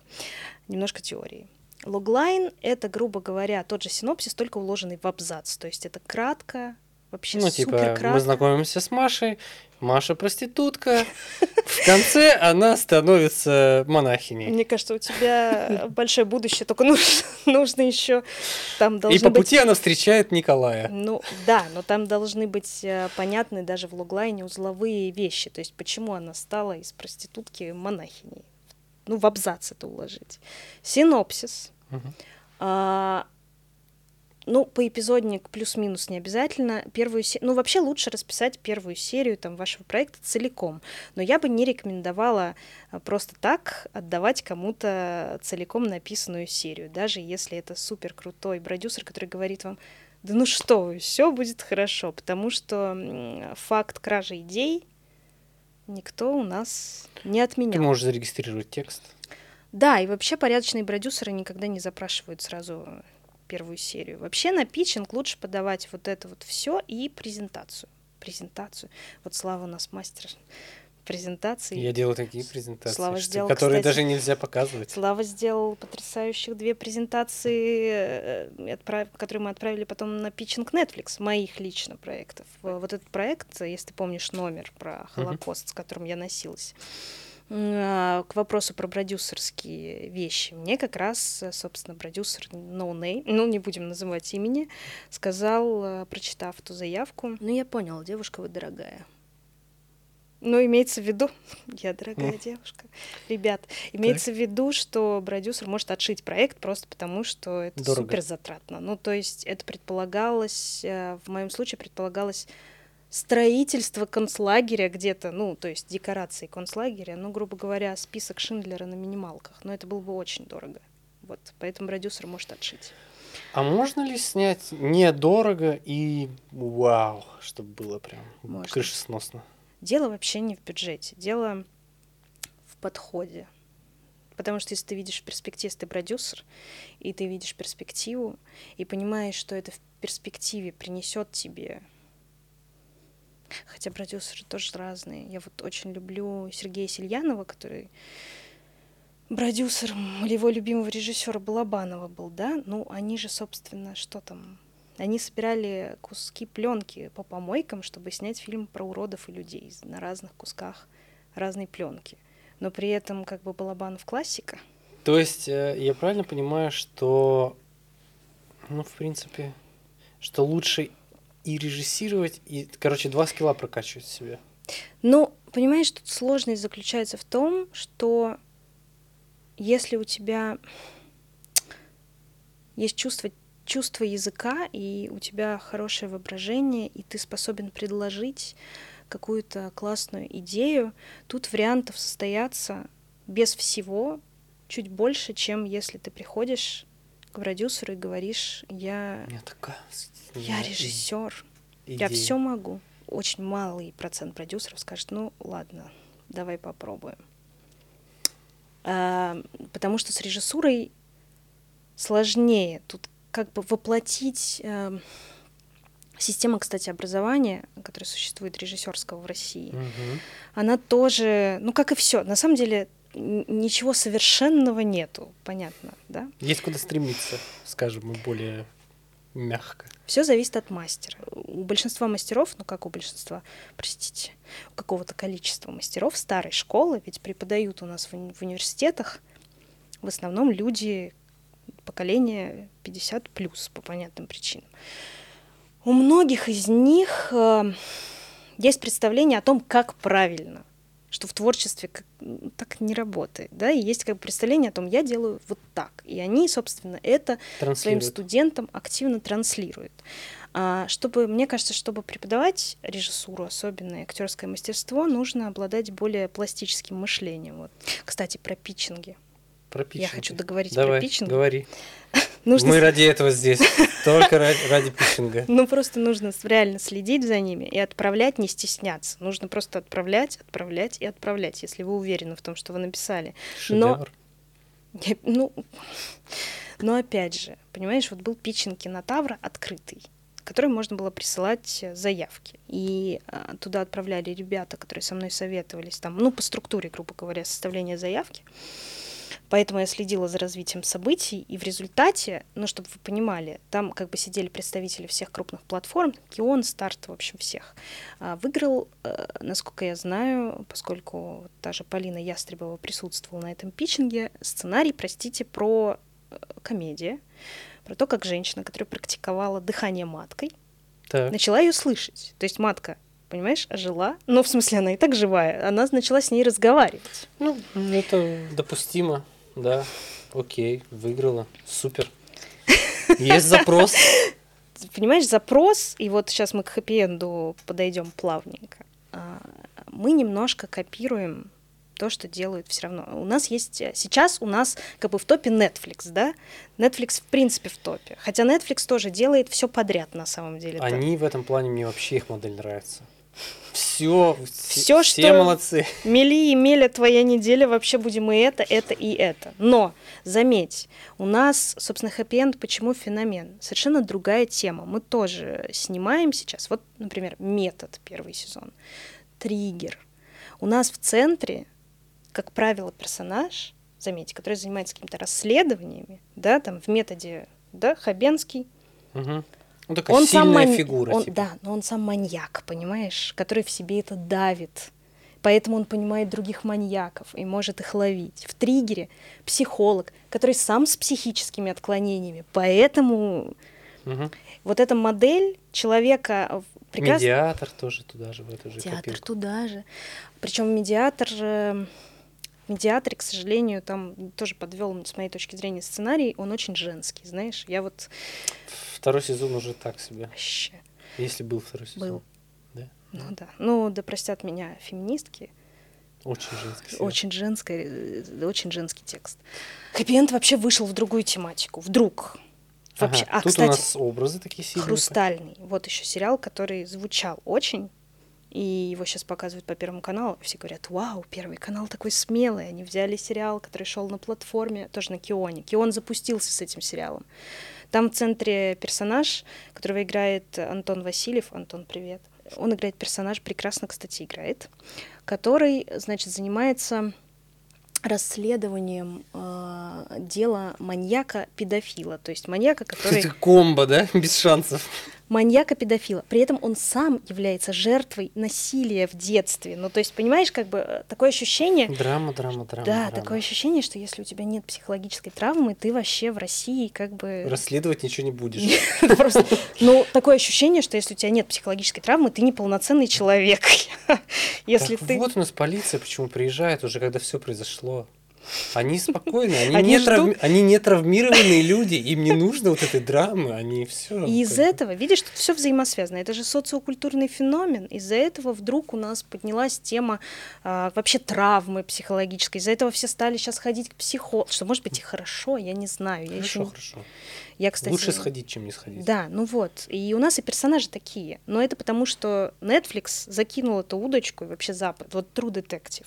Немножко теории. Логлайн — это, грубо говоря, тот же синопсис, только уложенный в абзац. То есть это кратко, вообще ну, супер кратко. Типа, мы знакомимся с Машей, Маша проститутка, в конце она становится монахиней. Мне кажется, у тебя большое будущее, только нужно еще там должны быть... И по пути она встречает Николая. Ну да, но там должны быть понятны даже в логлайне узловые вещи. То есть почему она стала из проститутки монахиней. Ну, в абзац это уложить. Синопсис. Uh-huh. А, ну, поэпизодник плюс-минус не обязательно. Первую се... Ну, вообще лучше расписать первую серию там, вашего проекта целиком. Но я бы не рекомендовала просто так отдавать кому-то целиком написанную серию. Даже если это супер крутой продюсер, который говорит вам, да ну что вы, все будет хорошо. Потому что факт кражи идей никто у нас не отменял. Ты можешь зарегистрировать текст. Да, и вообще порядочные продюсеры никогда не запрашивают сразу первую серию. Вообще на питчинг лучше подавать вот это вот все и презентацию. Презентацию. Вот Слава у нас мастер презентации. Я делал такие презентации, Слава сделал, которые, кстати, даже нельзя показывать. Слава сделал потрясающих две презентации, отправ... которые мы отправили потом на питчинг Netflix, моих лично проектов. Вот этот проект, если ты помнишь номер про Холокост, mm-hmm. с которым я носилась, к вопросу про продюсерские вещи. Мне как раз, собственно, продюсер No Name, ну, не будем называть имени, сказал, прочитав эту заявку, ну, я поняла, девушка вы дорогая. Ну, имеется в виду, я дорогая mm. девушка, ребят, имеется okay. в виду, что продюсер может отшить проект просто потому, что это дорого. Супер затратно. Ну, то есть это предполагалось, в моем случае предполагалось строительство концлагеря где-то, ну, то есть декорации концлагеря, ну, грубо говоря, список Шиндлера на минималках, но это было бы очень дорого. Вот, поэтому продюсер может отшить. А можно ли снять недорого и вау, чтобы было прям можно. Крышесносно? Дело вообще не в бюджете, дело в подходе. Потому что если ты видишь перспективу, ты продюсер, и ты видишь перспективу, и понимаешь, что это в перспективе принесет тебе... Хотя продюсеры тоже разные. Я вот очень люблю Сергея Сельянова, который продюсер его любимого режиссера Балабанова был, да? Ну, они же, собственно, что там... Они собирали куски пленки по помойкам, чтобы снять фильм про уродов и людей на разных кусках разной пленки. Но при этом как бы Балабанов классика. То есть я правильно понимаю, что, ну, в принципе, что лучше и режиссировать, и, короче, два скилла прокачивать в себе? Ну, понимаешь, тут сложность заключается в том, что если у тебя есть чувство... чувство языка, и у тебя хорошее воображение, и ты способен предложить какую-то классную идею, тут вариантов состояться без всего чуть больше, чем если ты приходишь к продюсеру и говоришь, я, я, такая... я режиссер, я все могу. Очень малый процент продюсеров скажет, ну ладно, давай попробуем. А, потому что с режиссурой сложнее. Тут как бы воплотить... Э, система, кстати, образования, которая существует режиссерского в России, угу. она тоже, ну, как и все, на самом деле н- ничего совершенного нету, понятно, да? Есть куда стремиться, скажем, более мягко. Все зависит от мастера. У большинства мастеров, ну, как у большинства, простите, у какого-то количества мастеров старой школы, ведь преподают у нас в, уни- в университетах в основном люди... поколение пятьдесят плюс, по понятным причинам. У многих из них э, есть представление о том, как правильно, что в творчестве как, так не работает. Да? И есть как бы представление о том, я делаю вот так. И они, собственно, это своим студентам активно транслируют. А, чтобы, мне кажется, чтобы преподавать режиссуру, особенно актерское мастерство, нужно обладать более пластическим мышлением. Вот. Кстати, про питчинги. Я хочу договорить. Давай, про питчинг. Говори. нужно... Мы ради этого здесь, только ради пичинга. Ну, просто нужно реально следить за ними и отправлять, не стесняться. Нужно просто отправлять, отправлять и отправлять, если вы уверены в том, что вы написали. Шедевр. Ну, но опять же, понимаешь, вот был питчинг Кинотавра открытый, в который можно было присылать заявки. И а, туда отправляли ребята, которые со мной советовались, там, ну, по структуре, грубо говоря, составления заявки. Поэтому я следила за развитием событий, и в результате, ну, чтобы вы понимали, там как бы сидели представители всех крупных платформ, Кион, Старт, в общем, всех. Выиграл, насколько я знаю, поскольку та же Полина Ястребова присутствовала на этом питчинге, сценарий, простите, про комедию, про то, как женщина, которая практиковала дыхание маткой, так. начала ее слышать. То есть матка... Понимаешь, жила, но в смысле она и так живая, она начала с ней разговаривать. Ну, это допустимо, да, окей, выиграла, супер. Есть запрос. Понимаешь, запрос, и вот сейчас мы к хэппи-энду подойдем плавненько. Мы немножко копируем то, что делают все равно. У нас есть... Сейчас у нас как бы в топе Netflix, да? Netflix в принципе в топе. Хотя Netflix тоже делает все подряд на самом деле. Они так. В этом плане, мне вообще их модель нравится. Все, все, все что молодцы. Мели и меля твоя неделя, вообще будем и это, это и это. Но, заметь, у нас, собственно, хэппи-энд почему феномен? Совершенно другая тема. Мы тоже снимаем сейчас, вот, например, «Метод» первый сезон, «Триггер». У нас в центре, как правило, персонаж, заметьте, который занимается какими-то расследованиями, да, там в «Методе», да, Хабенский. Угу. Ну, такая он сильная сам ман... фигура. Он, типа. Да, но он сам маньяк, понимаешь, который в себе это давит. Поэтому он понимает других маньяков и может их ловить. В «Триггере» психолог, который сам с психическими отклонениями. Поэтому угу. вот эта модель человека... Прекрасно. Медиатор тоже туда же, в эту же Медиатор копилку. Туда же. Причем медиатор... Медиатор, к сожалению, там тоже подвел, с моей точки зрения, сценарий. Он очень женский, знаешь. Я вот... Второй сезон уже так себе. Вообще. Если был второй сезон. Был. Да? Ну да. да. Ну да простят меня феминистки. Очень женский. Очень женский, очень женский текст. Хэппи-энд вообще вышел в другую тематику. Вдруг. Вообще. Ага. А, тут, кстати, у нас образы такие сильные. «Хрустальный». Вот еще сериал, который звучал очень... И его сейчас показывают по Первому каналу. Все говорят, вау, Первый канал такой смелый. Они взяли сериал, который шел на платформе, тоже на Кионе. Кион запустился с этим сериалом. Там в центре персонаж, которого играет Антон Васильев. Антон, привет. Он играет персонаж, прекрасно, кстати, играет, который, значит, занимается расследованием э, дела маньяка-педофила. То есть маньяка, который... Это комбо, да? Без шансов. Маньяка-педофила. При этом он сам является жертвой насилия в детстве. Ну, то есть, понимаешь, как бы такое ощущение... Драма, драма, драма. Да, драма. Такое ощущение, что если у тебя нет психологической травмы, ты вообще в России как бы... Расследовать ничего не будешь. Просто, ну, такое ощущение, что если у тебя нет психологической травмы, ты неполноценный человек. Если ты... Вот у нас полиция почему приезжает уже, когда все произошло. Они спокойны, они, они, не трав... они не травмированные люди, им не нужно вот этой драмы, они все. И из этого, видишь, тут все взаимосвязано. Это же социокультурный феномен. Из-за этого вдруг у нас поднялась тема а, вообще травмы психологической. Из-за этого все стали сейчас ходить к психологу. Что, может быть, и хорошо, я не знаю. Я хорошо, еще... хорошо. Я, кстати, лучше сходить, чем не сходить. Да, ну вот. И у нас и персонажи такие. Но это потому, что Netflix закинул эту удочку, и вообще Запад. Вот True Detective.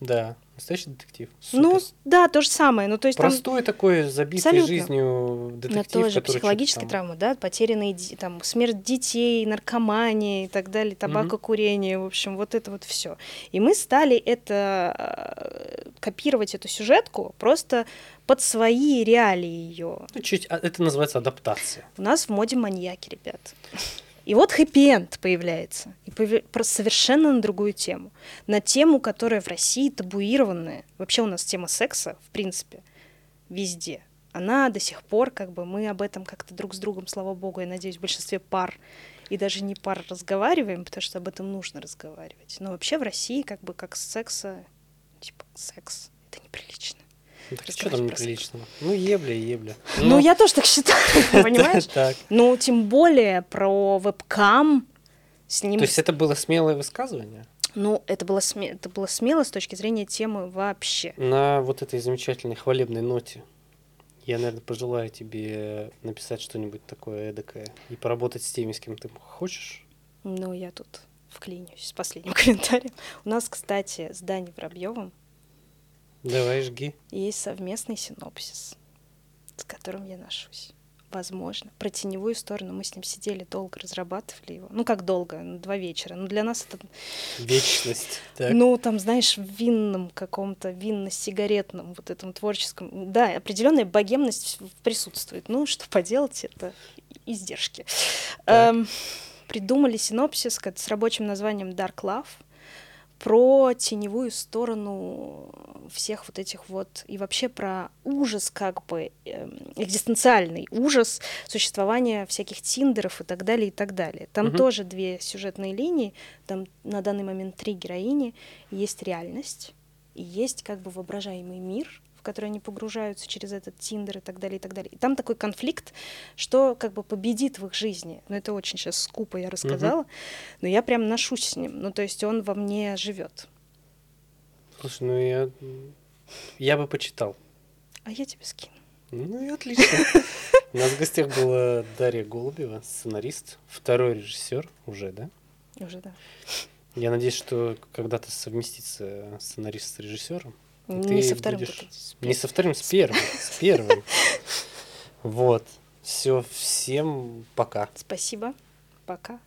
Да, настоящий детектив. Супер. Ну, да, то же самое. Ну, то есть простой там... такой, забитый абсолютно. Жизнью детектив. Но тоже психологическая там... травма, да, потерянные, там, смерть детей, наркомания и так далее, табакокурение, mm-hmm. в общем, вот это вот все. И мы стали это, копировать эту сюжетку просто под свои реалии ее. Ну, чуть, это называется адаптация. У нас в моде маньяки, ребят. И вот хэппи-энд появляется, и появ... совершенно на другую тему. На тему, которая в России табуированная. Вообще у нас тема секса, в принципе, везде. Она до сих пор, как бы, мы об этом как-то друг с другом, слава богу, я надеюсь, в большинстве пар и даже не пар разговариваем, потому что об этом нужно разговаривать. Но вообще в России, как бы, как секса, типа, секс, это неприлично. Так что там неприличного? Ну, ебля и ебля. Ну, я тоже так считаю, понимаешь? Ну, тем более про вебкам. То есть это было смелое высказывание? Ну, это было смело с точки зрения темы вообще. На вот этой замечательной хвалебной ноте Я, наверное, пожелаю тебе написать что-нибудь такое эдакое и поработать с теми, с кем ты хочешь. Ну, я тут вклинюсь с последним комментарием. У нас, кстати, с Даней Воробьёвым Давай, жги. Есть совместный синопсис, с которым я ношусь. Возможно. Про теневую сторону мы с ним сидели долго, разрабатывали его. Ну, как долго? Два вечера. Ну, для нас это... Вечность. Так. Ну, там, знаешь, в винном каком-то, винно-сигаретном вот этом творческом... Да, определенная богемность присутствует. Ну, что поделать, это издержки. Эм, придумали синопсис с рабочим названием «Dark Love», про теневую сторону всех вот этих вот, и вообще про ужас, как бы, экзистенциальный ужас существования всяких тиндеров и так далее, и так далее. Там угу. тоже две сюжетные линии, там на данный момент три героини, есть реальность, и есть как бы воображаемый мир, в который они погружаются через этот тиндер и так далее, и так далее. И там такой конфликт, что как бы победит в их жизни. Ну, это очень сейчас скупо я рассказала, угу. но я прям ношусь с ним. Ну, то есть он во мне живет. Слушай, ну я... я бы почитал. А я тебе скину. Ну и отлично. У нас в гостях была Дарья Голубева, сценарист, второй режиссер уже, да? Уже, да. Я надеюсь, что когда-то совместится сценарист с режиссером. Не со вторым. Будешь... Не со вторым, с первым. С первым. Вот. Все. Всем пока. Спасибо. Пока.